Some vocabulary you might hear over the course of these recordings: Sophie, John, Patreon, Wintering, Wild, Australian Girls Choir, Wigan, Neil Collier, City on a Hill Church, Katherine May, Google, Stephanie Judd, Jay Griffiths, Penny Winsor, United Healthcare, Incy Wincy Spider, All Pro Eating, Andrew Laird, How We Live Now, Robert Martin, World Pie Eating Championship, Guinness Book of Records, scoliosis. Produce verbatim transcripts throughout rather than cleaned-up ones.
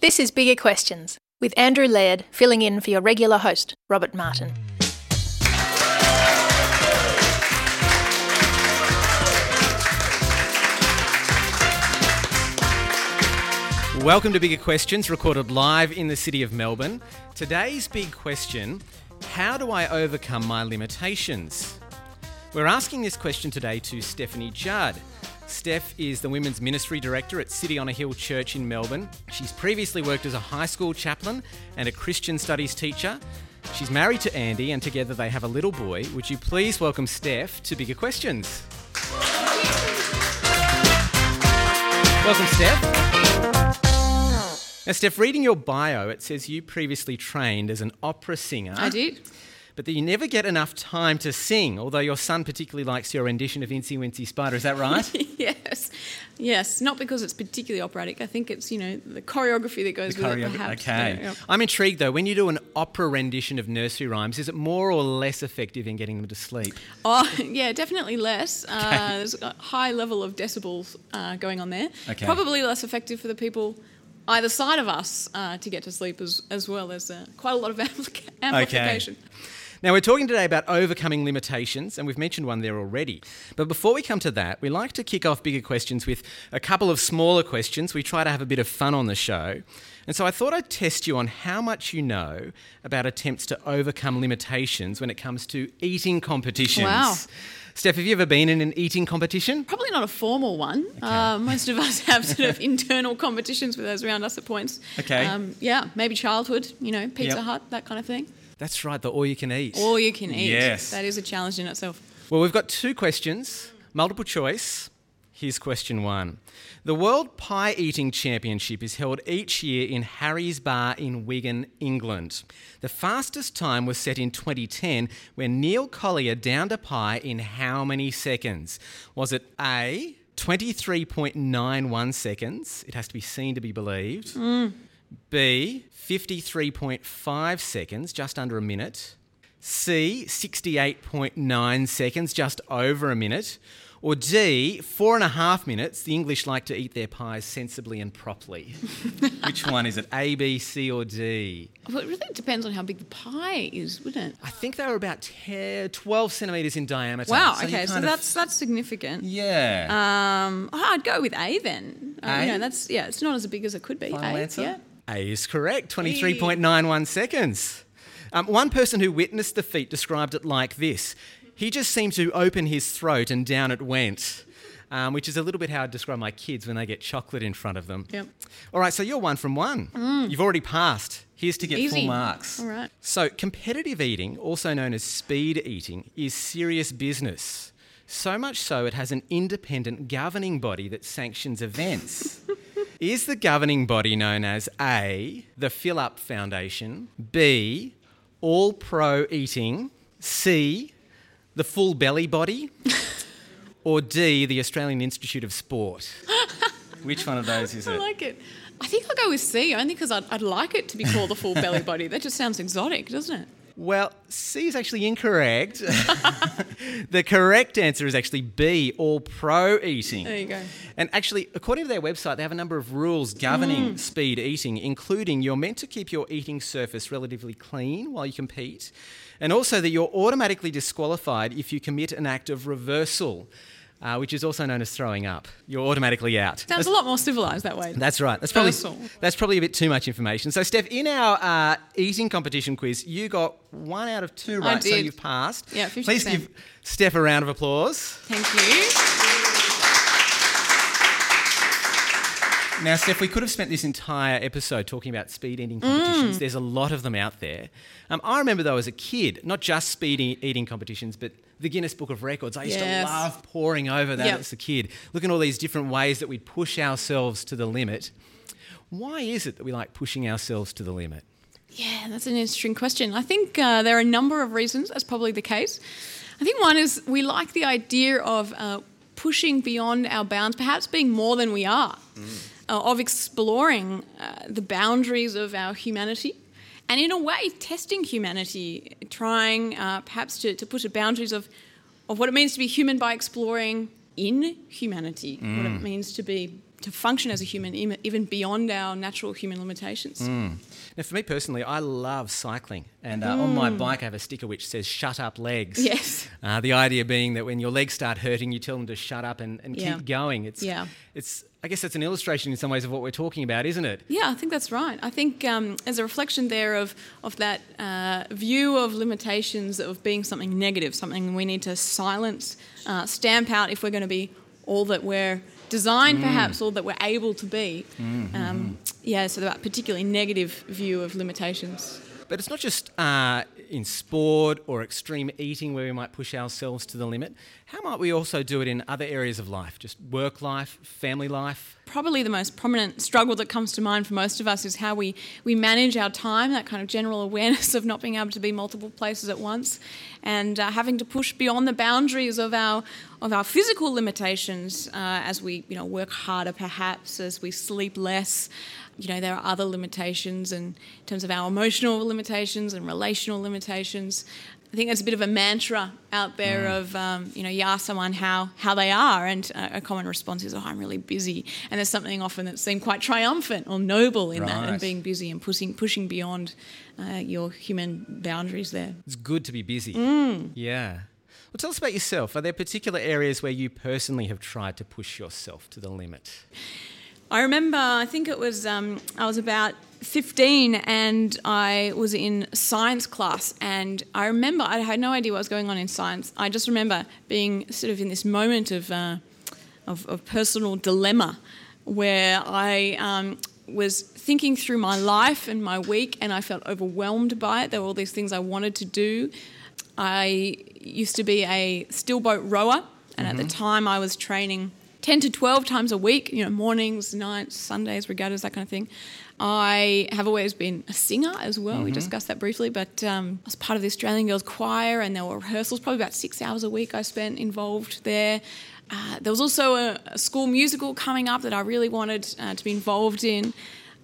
This is Bigger Questions, with Andrew Laird filling in for your regular host, Robert Martin. Welcome to Bigger Questions, recorded live in the city of Melbourne. Today's big question, how do I overcome my limitations? We're asking this question today to Stephanie Judd. Steph is the Women's Ministry Director at City on a Hill Church in Melbourne. She's previously worked as a high school chaplain and a Christian studies teacher. She's married to Andy and together they have a little boy. Would you please welcome Steph to Bigger Questions? Welcome, Steph. Now, Steph, reading your bio, it says you previously trained as an opera singer. I did. But that you never get enough time to sing, although your son particularly likes your rendition of Incy Wincy Spider. Is that right? Yes. Yes. Not because it's particularly operatic. I think it's, you know, the choreography that goes the with choreo- it perhaps. Okay. Yeah, yeah. I'm intrigued, though. When you do an opera rendition of nursery rhymes, is it more or less effective in getting them to sleep? Oh, yeah, definitely less. Okay. Uh, there's a high level of decibels uh, going on there. Okay. Probably less effective for the people either side of us uh, to get to sleep as, as well as uh, quite a lot of ampli- amplification. Okay. Now, we're talking today about overcoming limitations, and we've mentioned one there already. But before we come to that, we like to kick off Bigger Questions with a couple of smaller questions. We try to have a bit of fun on the show. And so I thought I'd test you on how much you know about attempts to overcome limitations when it comes to eating competitions. Wow. Steph, have you ever been in an eating competition? Probably not a formal one. Okay. Uh, most of us have sort of internal competitions with those around us at points. Okay. Um, yeah, maybe childhood, you know, Pizza yep. Hut, that kind of thing. That's right, the all you can eat. All you can eat. Yes. That is a challenge in itself. Well, we've got two questions, multiple choice. Here's question one. The World Pie Eating Championship is held each year in Harry's Bar in Wigan, England. The fastest time was set in twenty ten when Neil Collier downed a pie in how many seconds? Was it A, twenty-three point nine one seconds? It has to be seen to be believed. Mm. B, fifty-three point five seconds, just under a minute. C, sixty-eight point nine seconds, just over a minute. Or D, four and a half minutes. The English like to eat their pies sensibly and properly. Which one is it? A, B, C or D? Well, it really depends on how big the pie is, wouldn't it? I think they were about ten, twelve centimetres in diameter. Wow, so okay, so that's that's significant. Yeah. Um, oh, I'd go with A then. A? Uh, you know, that's, yeah, it's not as big as it could be. Final A, answer? Yeah. A is correct, twenty-three point nine one seconds. Um, one person who witnessed the feat described it like this. He just seemed to open his throat and down it went, um, which is a little bit how I describe my kids when they get chocolate in front of them. Yep. All right, so you're one from one. Mm. You've already passed. Here's to get Easy. Full marks. All right. So competitive eating, also known as speed eating, is serious business. So much so it has an independent governing body that sanctions events. Is the governing body known as A, the Fill Up Foundation, B, All Pro Eating, C, the Full Belly Body, or D, the Australian Institute of Sport? Which one of those is it? I like it. I think I'll go with C, only because I'd, I'd like it to be called the Full Belly Body. That just sounds exotic, doesn't it? Well, C is actually incorrect. The correct answer is actually B, All Pro Eating. There you go. And actually, according to their website, they have a number of rules governing mm. speed eating, including you're meant to keep your eating surface relatively clean while you compete, and also that you're automatically disqualified if you commit an act of reversal, Uh, which is also known as throwing up. You're automatically out. Sounds that's, a lot more civilised that way. That's right. That's probably that's probably a bit too much information. So, Steph, in our uh, eating competition quiz, you got one out of two right, I did. So you've passed. Yeah, fifty percent. Please give Steph a round of applause. Thank you. Now, Steph, we could have spent this entire episode talking about speed eating competitions. Mm. There's a lot of them out there. Um, I remember, though, as a kid, not just speed eating competitions, but the Guinness Book of Records. I used yes. to love poring over that yep. as a kid, looking at all these different ways that we push ourselves to the limit. Why is it that we like pushing ourselves to the limit? Yeah, that's an interesting question. I think uh, there are a number of reasons that's probably the case. I think one is we like the idea of uh, pushing beyond our bounds, perhaps being more than we are, mm. uh, of exploring uh, the boundaries of our humanity. And in a way, testing humanity, trying uh, perhaps to, to push the boundaries of, of what it means to be human by exploring inhumanity, mm. what it means to be to function as a human, even beyond our natural human limitations. Mm. Now, for me personally, I love cycling. And uh, mm. on my bike, I have a sticker which says, shut up legs. Yes. Uh, the idea being that when your legs start hurting, you tell them to shut up and, and yeah. keep going. It's, yeah. it's, I guess that's an illustration in some ways of what we're talking about, isn't it? Yeah, I think that's right. I think um, there's a reflection there of, of that uh, view of limitations of being something negative, something we need to silence, uh, stamp out if we're going to be all that we're designed, mm. perhaps, all that we're able to be. Mm-hmm. Um, yeah, so that particularly negative view of limitations. But it's not just uh, in sport or extreme eating where we might push ourselves to the limit. How might we also do it in other areas of life, just work life, family life? Probably the most prominent struggle that comes to mind for most of us is how we, we manage our time, that kind of general awareness of not being able to be multiple places at once and uh, having to push beyond the boundaries of our of our physical limitations uh, as we you know work harder perhaps, as we sleep less. You know, there are other limitations in terms of our emotional limitations and relational limitations. I think there's a bit of a mantra out there mm. of, um, you know, you ask someone how, how they are and uh, a common response is, oh, I'm really busy. And there's something often that seemed quite triumphant or noble in right. that and being busy and pushing pushing beyond uh, your human boundaries there. It's good to be busy. Mm. Yeah. Well, tell us about yourself. Are there particular areas where you personally have tried to push yourself to the limit? I remember, I think it was, um, I was about fifteen and I was in science class and I remember, I had no idea what was going on in science. I just remember being sort of in this moment of uh, of, of personal dilemma where I um, was thinking through my life and my week and I felt overwhelmed by it. There were all these things I wanted to do. I used to be a steelboat rower and mm-hmm. at the time I was training ten to twelve times a week, you know, mornings, nights, Sundays, regattas, that kind of thing. I have always been a singer as well. Mm-hmm. We discussed that briefly, but um, I was part of the Australian Girls Choir and there were rehearsals, probably about six hours a week I spent involved there. Uh, there was also a, a school musical coming up that I really wanted uh, to be involved in.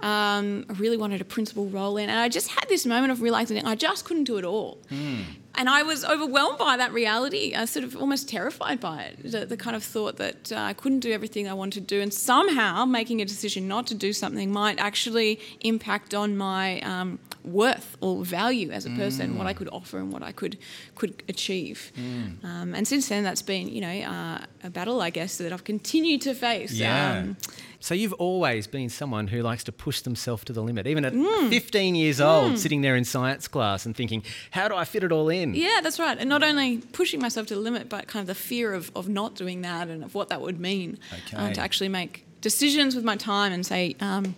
Um, I really wanted a principal role in and I just had this moment of realising I just couldn't do it all. Mm. And I was overwhelmed by that reality. I was sort of almost terrified by it, the, the kind of thought that uh, I couldn't do everything I wanted to do and somehow making a decision not to do something might actually impact on my um, worth or value as a person, mm. what I could offer and what I could could achieve. Mm. Um, and since then that's been, you know, uh, a battle, I guess, that I've continued to face. Yeah. Um, So you've always been someone who likes to push themselves to the limit, even at mm. fifteen years old, mm. sitting there in science class and thinking, how do I fit it all in? Yeah, that's right. And not only pushing myself to the limit, but kind of the fear of, of not doing that and of what that would mean okay. uh, to actually make decisions with my time and say um,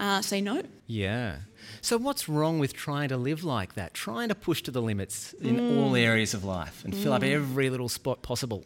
uh, say no. Yeah. So what's wrong with trying to live like that, trying to push to the limits in mm. all areas of life and mm. fill up every little spot possible?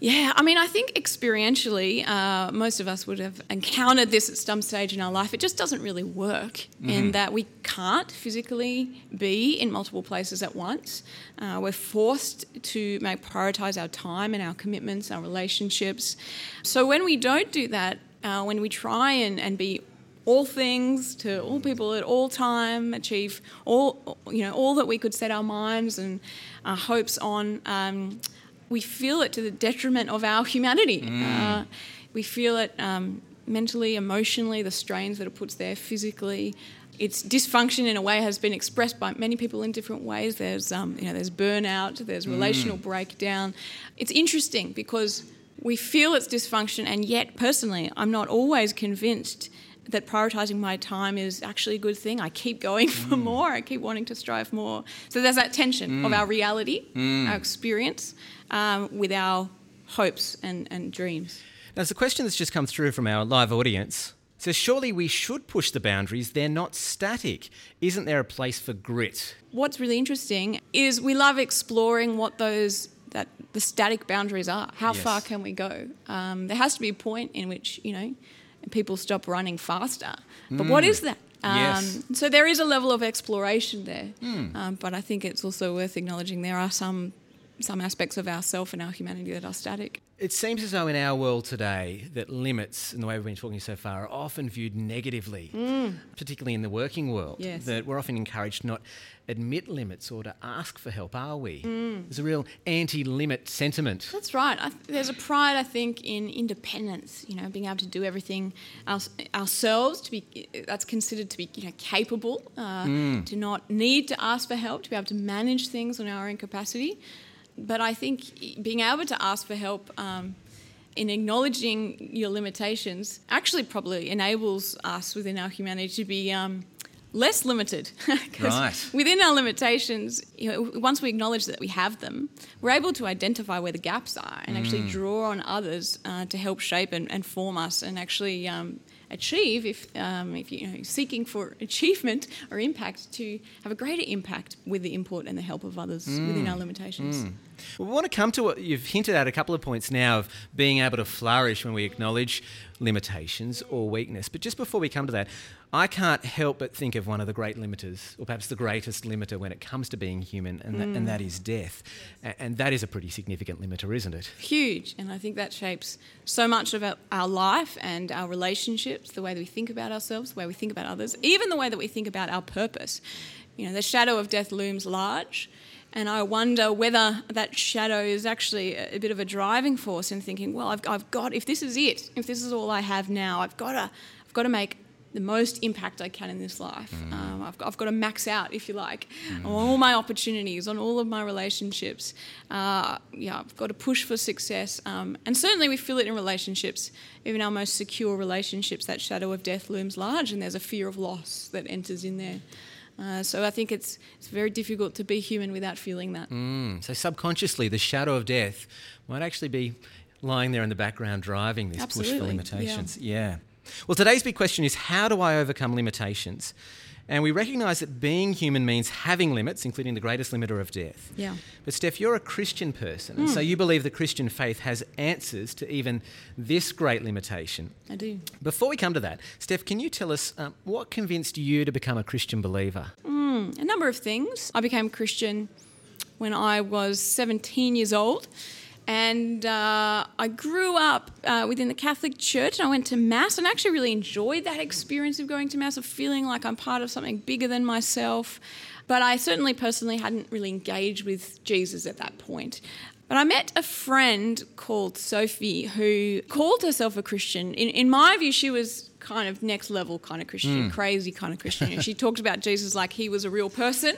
Yeah, I mean, I think experientially uh, most of us would have encountered this at some stage in our life. It just doesn't really work mm-hmm. in that we can't physically be in multiple places at once. Uh, we're forced to make prioritise our time and our commitments, our relationships. So when we don't do that, uh, when we try and, and be all things to all people at all time, achieve all, you know, all that we could set our minds and our hopes on, um, we feel it to the detriment of our humanity. Mm. Uh, we feel it um, mentally, emotionally, the strains that it puts there physically. Its dysfunction in a way has been expressed by many people in different ways. There's, um, you know, there's burnout, there's mm. relational breakdown. It's interesting because we feel its dysfunction and yet personally I'm not always convinced that prioritising my time is actually a good thing. I keep going for mm. more. I keep wanting to strive more. So there's that tension mm. of our reality, mm. our experience, um, with our hopes and, and dreams. Now, it's a question that's just come through from our live audience. It says, surely we should push the boundaries. They're not static. Isn't there a place for grit? What's really interesting is we love exploring what those that the static boundaries are. How yes. far can we go? Um, there has to be a point in which, you know, people stop running faster. But mm. what is that? Um, yes. So there is a level of exploration there, mm. um, but I think it's also worth acknowledging there are some some aspects of ourself and our humanity that are static. It seems as though in our world today that limits, in the way we've been talking so far, are often viewed negatively, mm. particularly in the working world, yes. that we're often encouraged to not admit limits or to ask for help, are we? Mm. There's a real anti-limit sentiment. That's right. I th- there's a pride, I think, in independence, you know, being able to do everything our- ourselves, to be that's considered to be you know, capable, uh, mm. to not need to ask for help, to be able to manage things on our own capacity. But I think being able to ask for help um, in acknowledging your limitations actually probably enables us within our humanity to be um, less limited. Right. Within our limitations, you know, once we acknowledge that we have them, we're able to identify where the gaps are and mm. actually draw on others uh, to help shape and, and form us and actually um, achieve, if, um, if you know, you're seeking for achievement or impact, to have a greater impact with the input and the help of others mm. within our limitations. Mm. We want to come to what you've hinted at a couple of points now of being able to flourish when we acknowledge limitations or weakness. But just before we come to that, I can't help but think of one of the great limiters, or perhaps the greatest limiter when it comes to being human, and, mm. that, and that is death. And that is a pretty significant limiter, isn't it? Huge. And I think that shapes so much of our life and our relationships, the way that we think about ourselves, the way we think about others, even the way that we think about our purpose. You know, the shadow of death looms large. And I wonder whether that shadow is actually a bit of a driving force in thinking, well, I've, I've got, if this is it, if this is all I have now, I've got to, I've got to make the most impact I can in this life. Mm. Um, I've, I've got to max out, if you like, mm. on all my opportunities, on all of my relationships. Uh, yeah, I've got to push for success. Um, and certainly we feel it in relationships. Even our most secure relationships, that shadow of death looms large, and there's a fear of loss that enters in there. Uh, so I think it's it's very difficult to be human without feeling that. Mm. So subconsciously, the shadow of death might actually be lying there in the background driving this Absolutely. push for limitations. Yeah. yeah. Well, today's big question is, how do I overcome limitations? And we recognise that being human means having limits, including the greatest limiter of death. Yeah. But Steph, you're a Christian person, mm. and so you believe the Christian faith has answers to even this great limitation. I do. Before we come to that, Steph, can you tell us um, what convinced you to become a Christian believer? Mm, a number of things. I became Christian when I was seventeen years old. And uh, I grew up uh, within the Catholic Church, and I went to Mass, and I actually really enjoyed that experience of going to Mass, of feeling like I'm part of something bigger than myself. But I certainly personally hadn't really engaged with Jesus at that point. But I met a friend called Sophie who called herself a Christian. In, in my view, she was kind of next level kind of Christian, mm. crazy kind of Christian. And she talked about Jesus like he was a real person,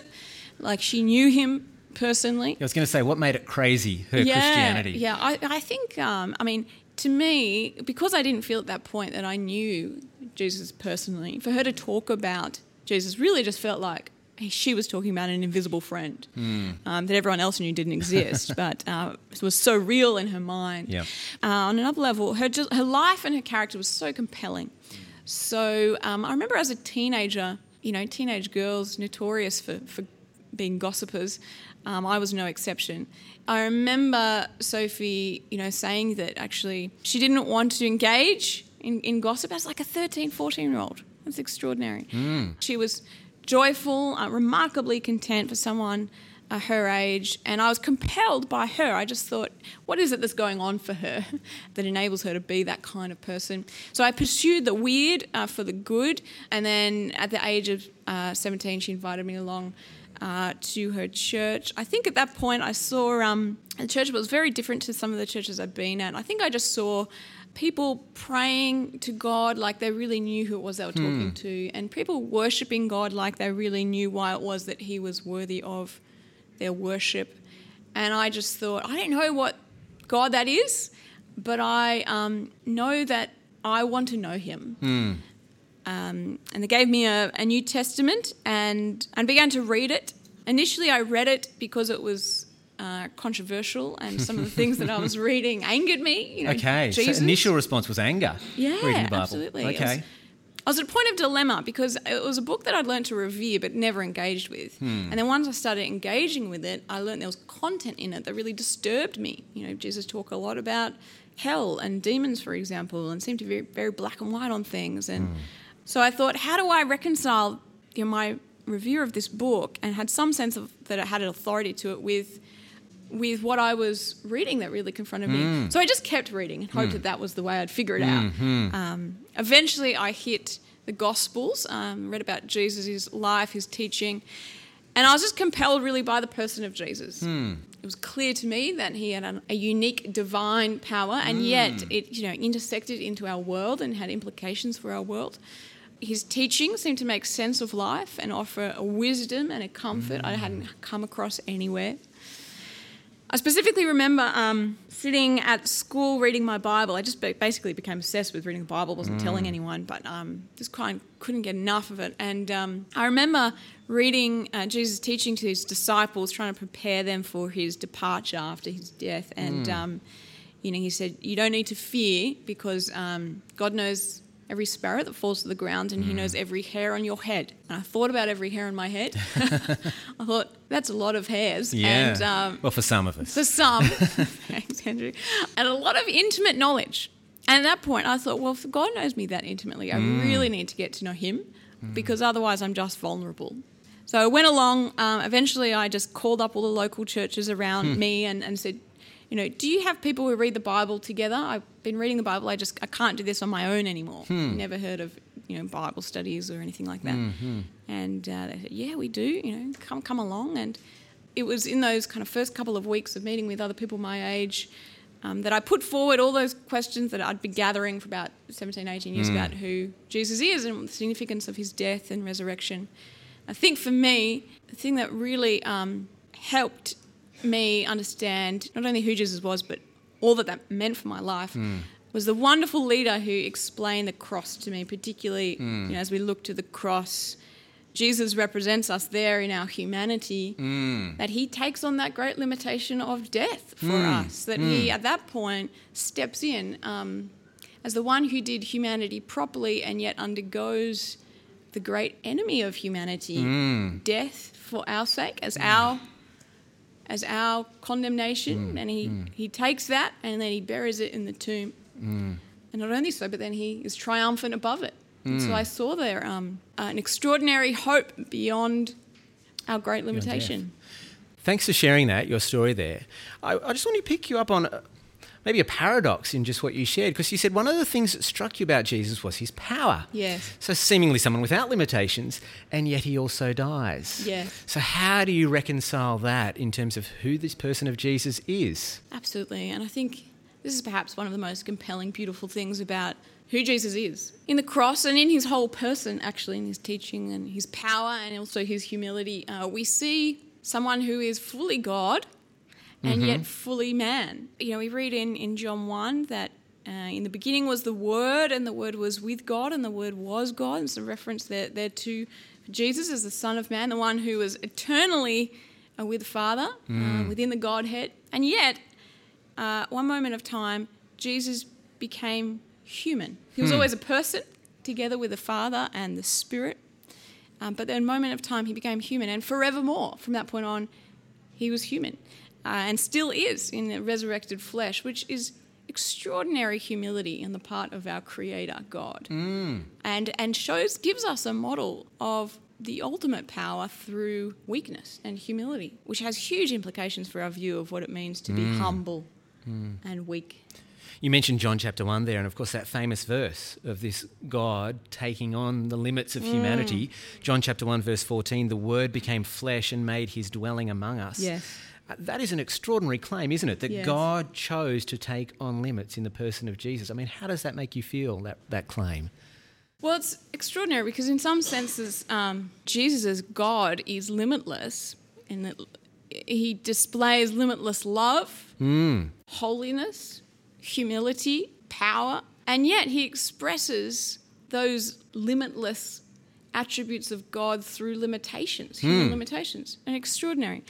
like she knew him personally. I was going to say, what made it crazy, her yeah, Christianity? Yeah, I, I think, um, I mean, to me, because I didn't feel at that point that I knew Jesus personally, for her to talk about Jesus really just felt like she was talking about an invisible friend mm. um, that everyone else knew didn't exist, but uh, it was so real in her mind. Yep. Uh, on another level, her, just, her life and her character was so compelling. So um, I remember as a teenager, you know, teenage girls notorious for, for being gossipers, Um, I was no exception. I remember Sophie, you know, saying that actually she didn't want to engage in, in gossip as like a thirteen, fourteen-year-old. That's extraordinary. Mm. She was joyful, uh, remarkably content for someone uh, her age, and I was compelled by her. I just thought, what is it that's going on for her that enables her to be that kind of person? So I pursued the weird uh, for the good, and then at the age of uh, seventeen, she invited me along Uh, to her church. I think at that point I saw um, a church was very different to some of the churches I've been at. I think I just saw people praying to God like they really knew who it was they were talking hmm. to, and people worshipping God like they really knew why it was that he was worthy of their worship. And I just thought, I don't know what God that is, but I um, know that I want to know him. Hmm. Um, and they gave me a, a New Testament and, and began to read it. Initially I read it because it was uh, controversial, and some of the things that I was reading angered me. You know, okay, Jesus. So initial response was anger, yeah, reading the Bible. Absolutely. Okay. I was, I was at a point of dilemma because it was a book that I'd learned to revere but never engaged with. Hmm. And then once I started engaging with it, I learned there was content in it that really disturbed me. You know, Jesus talked a lot about hell and demons, for example, and seemed to be very, very black and white on things. And hmm. So I thought, how do I reconcile, you know, my review of this book, and had some sense of that it had an authority to it, with with what I was reading that really confronted mm. me. So I just kept reading and hoped mm. that that was the way I'd figure it mm-hmm. out. Um, eventually I hit the Gospels, um, read about Jesus' life, his teaching, and I was just compelled really by the person of Jesus. Mm. It was clear to me that he had a, a unique divine power, and mm. yet it, you know, intersected into our world and had implications for our world. His teaching seemed to make sense of life and offer a wisdom and a comfort mm. I hadn't come across anywhere. I specifically remember um, sitting at school reading my Bible. I just basically became obsessed with reading the Bible. I wasn't mm. telling anyone, but um, just kind of couldn't get enough of it. And um, I remember reading uh, Jesus' teaching to his disciples, trying to prepare them for his departure after his death. And, mm. um, you know, he said, you don't need to fear because um, God knows every sparrow that falls to the ground and mm. he knows every hair on your head. And I thought about every hair on my head. I thought, that's a lot of hairs. Yeah. And, um, well, for some of us. For some. Thanks, Andrew. And a lot of intimate knowledge. And at that point I thought, well, if God knows me that intimately, I mm. really need to get to know him mm. because otherwise I'm just vulnerable. So I went along. Um, eventually I just called up all the local churches around mm. me and, and said, you know, do you have people who read the Bible together? I've been reading the Bible. I just I can't do this on my own anymore. Hmm. Never heard of, you know, Bible studies or anything like that. Mm-hmm. And uh, they said, yeah, we do, you know, come come along. And it was in those kind of first couple of weeks of meeting with other people my age um, that I put forward all those questions that I'd been gathering for about seventeen, eighteen years mm. about who Jesus is and the significance of his death and resurrection. I think for me, the thing that really um, helped me understand not only who Jesus was but all that that meant for my life mm. was the wonderful leader who explained the cross to me, particularly mm. you know, as we look to the cross. Jesus represents us there in our humanity, mm. that he takes on that great limitation of death for mm. us, that mm. he at that point steps in um, as the one who did humanity properly and yet undergoes the great enemy of humanity, mm. death for our sake, as mm. our as our condemnation, mm, and he, mm. he takes that and then he buries it in the tomb. Mm. And not only so, but then he is triumphant above it. Mm. And so I saw there um, uh, an extraordinary hope beyond our great limitation. Thanks for sharing that, your story there. I, I just want to pick you up on uh, maybe a paradox in just what you shared, because you said one of the things that struck you about Jesus was his power. Yes. So seemingly someone without limitations, and yet he also dies. Yes. So how do you reconcile that in terms of who this person of Jesus is? Absolutely. And I think this is perhaps one of the most compelling, beautiful things about who Jesus is. In the cross and in his whole person, actually, in his teaching and his power and also his humility, uh, we see someone who is fully God and mm-hmm. yet fully man. You know, we read in, in John one that uh, in the beginning was the Word, and the Word was with God, and the Word was God. And it's a reference there, there to Jesus as the Son of Man, the one who was eternally uh, with the Father, mm. uh, within the Godhead. And yet, uh, one moment of time, Jesus became human. He was mm. always a person together with the Father and the Spirit. Um, but then a moment of time, he became human. And forevermore, from that point on, he was human. Uh, and still is in the resurrected flesh, which is extraordinary humility on the part of our Creator, God, mm. and and shows gives us a model of the ultimate power through weakness and humility, which has huge implications for our view of what it means to mm. be humble mm. and weak. You mentioned John chapter one there, and of course that famous verse of this God taking on the limits of mm. humanity. John chapter one verse fourteen, the Word became flesh and made his dwelling among us. Yes. That is an extraordinary claim, isn't it? That yes. God chose to take on limits in the person of Jesus. I mean, how does that make you feel, that, that claim? Well, it's extraordinary because in some senses um, Jesus as God is limitless, and that he displays limitless love, mm. holiness, humility, power, and yet he expresses those limitless attributes of God through limitations, human mm. limitations, and extraordinary.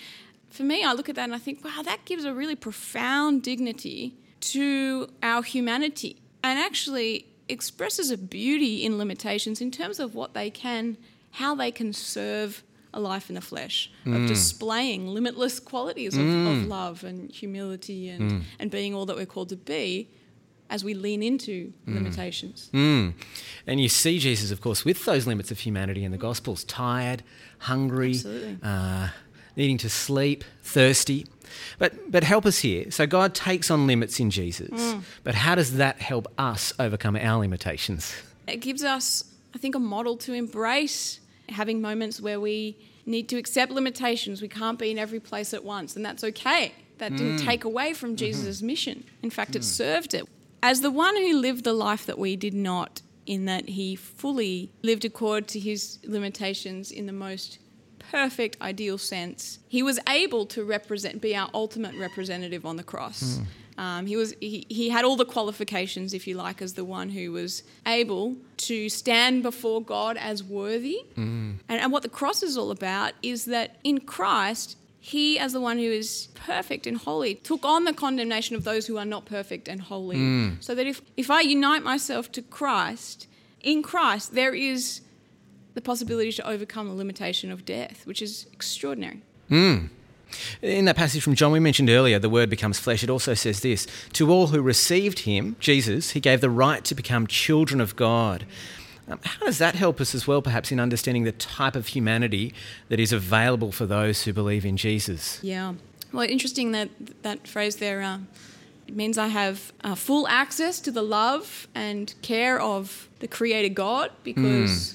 For me, I look at that and I think, wow, that gives a really profound dignity to our humanity and actually expresses a beauty in limitations in terms of what they can, how they can serve a life in the flesh, mm. of displaying limitless qualities of, mm. of love and humility and, mm. and being all that we're called to be as we lean into mm. limitations. Mm. And you see Jesus, of course, with those limits of humanity in the Gospels, tired, hungry, absolutely. Uh, needing to sleep, thirsty. But but help us here. So God takes on limits in Jesus, mm. but how does that help us overcome our limitations? It gives us, I think, a model to embrace having moments where we need to accept limitations. We can't be in every place at once, and that's okay. That mm. didn't take away from Jesus' mm-hmm. mission. In fact, mm. it served it. As the one who lived the life that we did not, in that he fully lived according to his limitations in the most perfect, ideal sense, he was able to represent, be our ultimate representative on the cross. Mm. Um, he was, he, he had all the qualifications, if you like, as the one who was able to stand before God as worthy. Mm. And, and what the cross is all about is that in Christ, he, as the one who is perfect and holy, took on the condemnation of those who are not perfect and holy. Mm. So that if, if I unite myself to Christ, in Christ there is the possibility to overcome the limitation of death, which is extraordinary. Mm. In that passage from John we mentioned earlier, the word becomes flesh. It also says this: to all who received him, Jesus, he gave the right to become children of God. Um, how does that help us as well, perhaps, in understanding the type of humanity that is available for those who believe in Jesus? Yeah. Well, interesting that that phrase there. Uh, it means I have uh, full access to the love and care of the Creator God, because mm.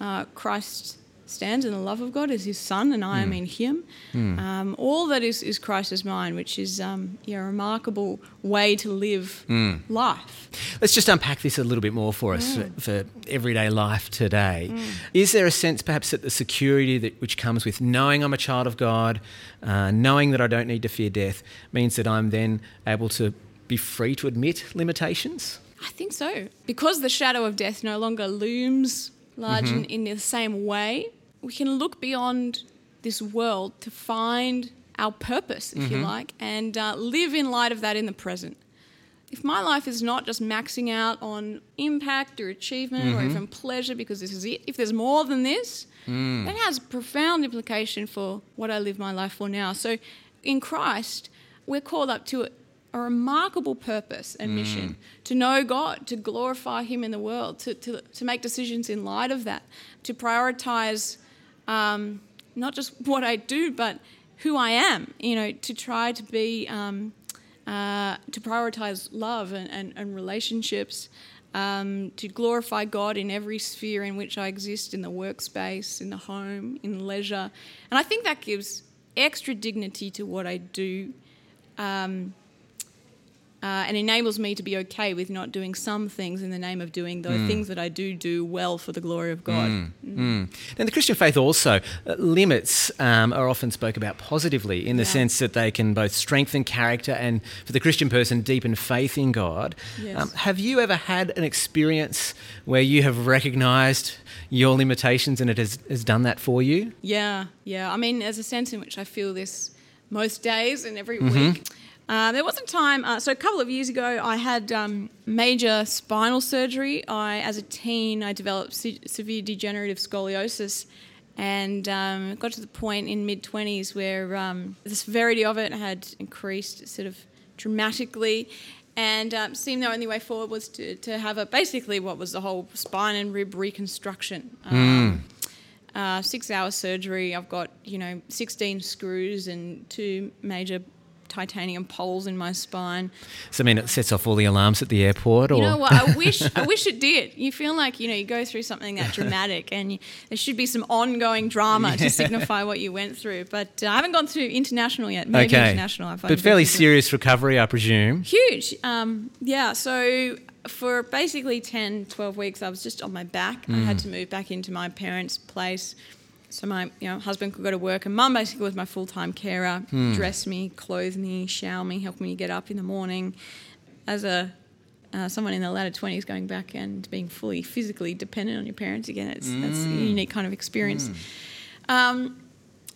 uh, Christ stands in the love of God as his son, and I mm. am in him. Mm. Um, all that is, is Christ is mine, which is um, yeah, a remarkable way to live mm. life. Let's just unpack this a little bit more for us, yeah. for, for everyday life today. Mm. Is there a sense perhaps that the security that which comes with knowing I'm a child of God, uh, knowing that I don't need to fear death, means that I'm then able to be free to admit limitations? I think so. Because the shadow of death no longer looms large mm-hmm. in, in the same way, we can look beyond this world to find our purpose, if mm-hmm. you like, and uh, live in light of that in the present. If my life is not just maxing out on impact or achievement mm-hmm. or even pleasure because this is it, if there's more than this, mm. that has profound implication for what I live my life for now. So in Christ, we're called up to a, a remarkable purpose and mm. mission, to know God, to glorify him in the world, to, to, to make decisions in light of that, to prioritise Um, not just what I do, but who I am, you know, to try to be, um, uh, to prioritise love and, and, and relationships, um, to glorify God in every sphere in which I exist, in the workspace, in the home, in leisure. And I think that gives extra dignity to what I do, um, uh, and enables me to be okay with not doing some things in the name of doing those mm. things that I do do well for the glory of God. Mm. Mm. Now, the Christian faith also, uh, limits um, are often spoke about positively in the yeah. sense that they can both strengthen character and, for the Christian person, deepen faith in God. Yes. Um, have you ever had an experience where you have recognised your limitations and it has, has done that for you? Yeah, yeah. I mean, there's a sense in which I feel this most days and every mm-hmm. week. Uh, there was a time, uh, so a couple of years ago, I had um, major spinal surgery. I, as a teen, I developed se- severe degenerative scoliosis, and um, got to the point in mid-twenties where um, the severity of it had increased sort of dramatically, and um, seemed the only way forward was to, to have a basically what was the whole spine and rib reconstruction. Um, mm. uh, six-hour surgery. I've got, you know, sixteen screws and two major titanium poles in my spine. So, I mean, it sets off all the alarms at the airport? Or? You know what, I wish I wish it did. You feel like, you know, you go through something that dramatic and you, there should be some ongoing drama yeah. to signify what you went through. But uh, I haven't gone through international yet. Maybe okay. international. I find but fairly serious recovery, I presume. Huge. Um, yeah, so for basically ten, twelve weeks, I was just on my back. Mm. I had to move back into my parents' place. So my, you know, husband could go to work, and mum basically was my full-time carer, hmm. dressed me, clothed me, showered me, helped me get up in the morning. As a uh, someone in the latter twenties going back and being fully physically dependent on your parents again, it's mm. that's a unique kind of experience. Mm. Um,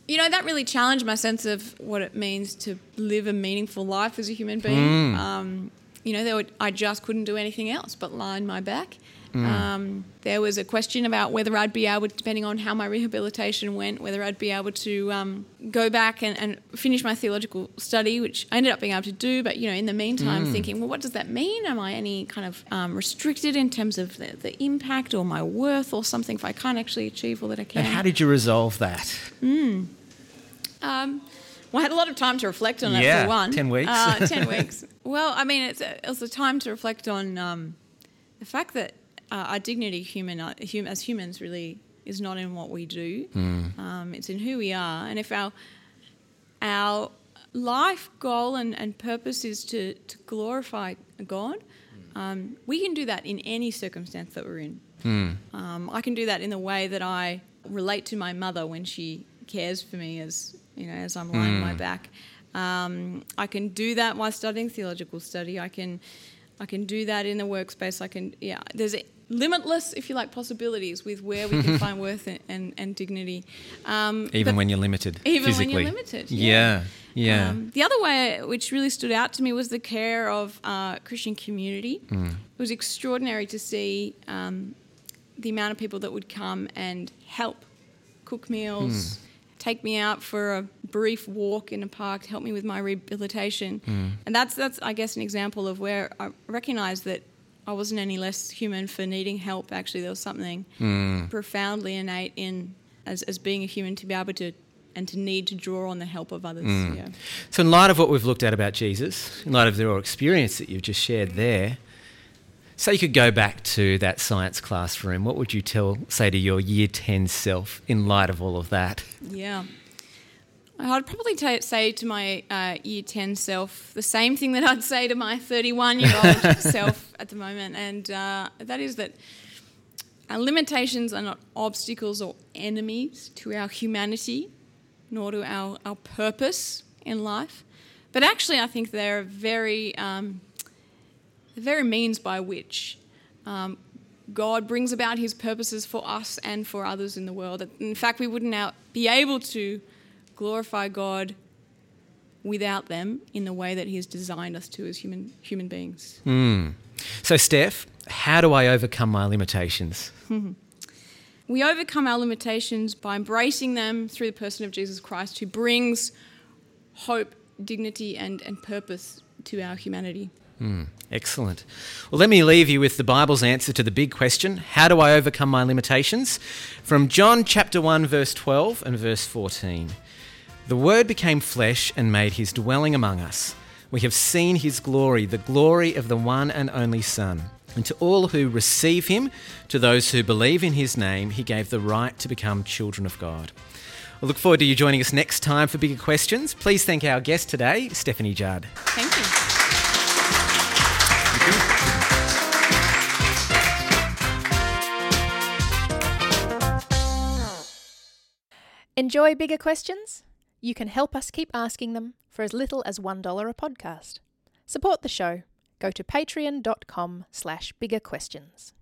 you know, that really challenged my sense of what it means to live a meaningful life as a human being. Mm. Um, you know, there were, I just couldn't do anything else but lie on my back. Mm. Um, there was a question about whether I'd be able, depending on how my rehabilitation went, whether I'd be able to um, go back and, and finish my theological study, which I ended up being able to do. But, you know, in the meantime, mm. thinking, well, what does that mean? Am I any kind of um, restricted in terms of the, the impact or my worth or something if I can't actually achieve all that I can? And how did you resolve that? Mm. Um, well, I had a lot of time to reflect on it yeah, for one. Yeah, ten weeks. Uh, ten weeks. Well, I mean, it's a, it's a time to reflect on um, the fact that uh, our dignity human uh, hum, as humans really is not in what we do. Mm. Um, it's in who we are. And if our our life goal and, and purpose is to, to glorify God, um, we can do that in any circumstance that we're in. Mm. Um, I can do that in the way that I relate to my mother when she cares for me as you know as I'm lying mm. on my back. Um, I can do that while studying theological study. I can I can do that in the workspace. I can yeah. There's a, limitless, if you like, possibilities with where we can find worth and, and, and dignity. Um, even when you're limited, even physically. when you're limited. Yeah, yeah. yeah. Um, the other way which really stood out to me was the care of uh, Christian community. Mm. It was extraordinary to see. Um, the amount of people that would come and help cook meals, mm. take me out for a brief walk in a park, help me with my rehabilitation. Mm. And that's, that's I guess, an example of where I recognised that I wasn't any less human for needing help. Actually, there was something mm. profoundly innate in as, as being a human to be able to and to need to draw on the help of others. Mm. Yeah. So in light of what we've looked at about Jesus, in light of your experience that you've just shared there, say you could go back to that science classroom, what would you tell, say, to your year ten self in light of all of that? Yeah. I'd probably t- say to my uh, year ten self the same thing that I'd say to my thirty-one-year-old self at the moment, and uh, that is that our limitations are not obstacles or enemies to our humanity nor to our, our purpose in life, but actually I think they're very... Um, the very means by which um, God brings about his purposes for us and for others in the world. In fact, we wouldn't now be able to glorify God without them in the way that he has designed us to as human human beings. Mm. So, Steph, how do I overcome my limitations? Mm-hmm. We overcome our limitations by embracing them through the person of Jesus Christ, who brings hope, dignity and, and purpose to our humanity. Mm, excellent. Well, let me leave you with the Bible's answer to the big question, how do I overcome my limitations? From John chapter one, verse twelve and verse fourteen. The Word became flesh and made his dwelling among us. We have seen his glory, the glory of the one and only Son. And to all who receive him, to those who believe in his name, he gave the right to become children of God. I look forward to you joining us next time for bigger questions. Please thank our guest today, Stephanie Judd. Thank you. Enjoy bigger questions? You can help us keep asking them for as little as one dollar a podcast. Support the show. Go to patreon dot com slash bigger questions.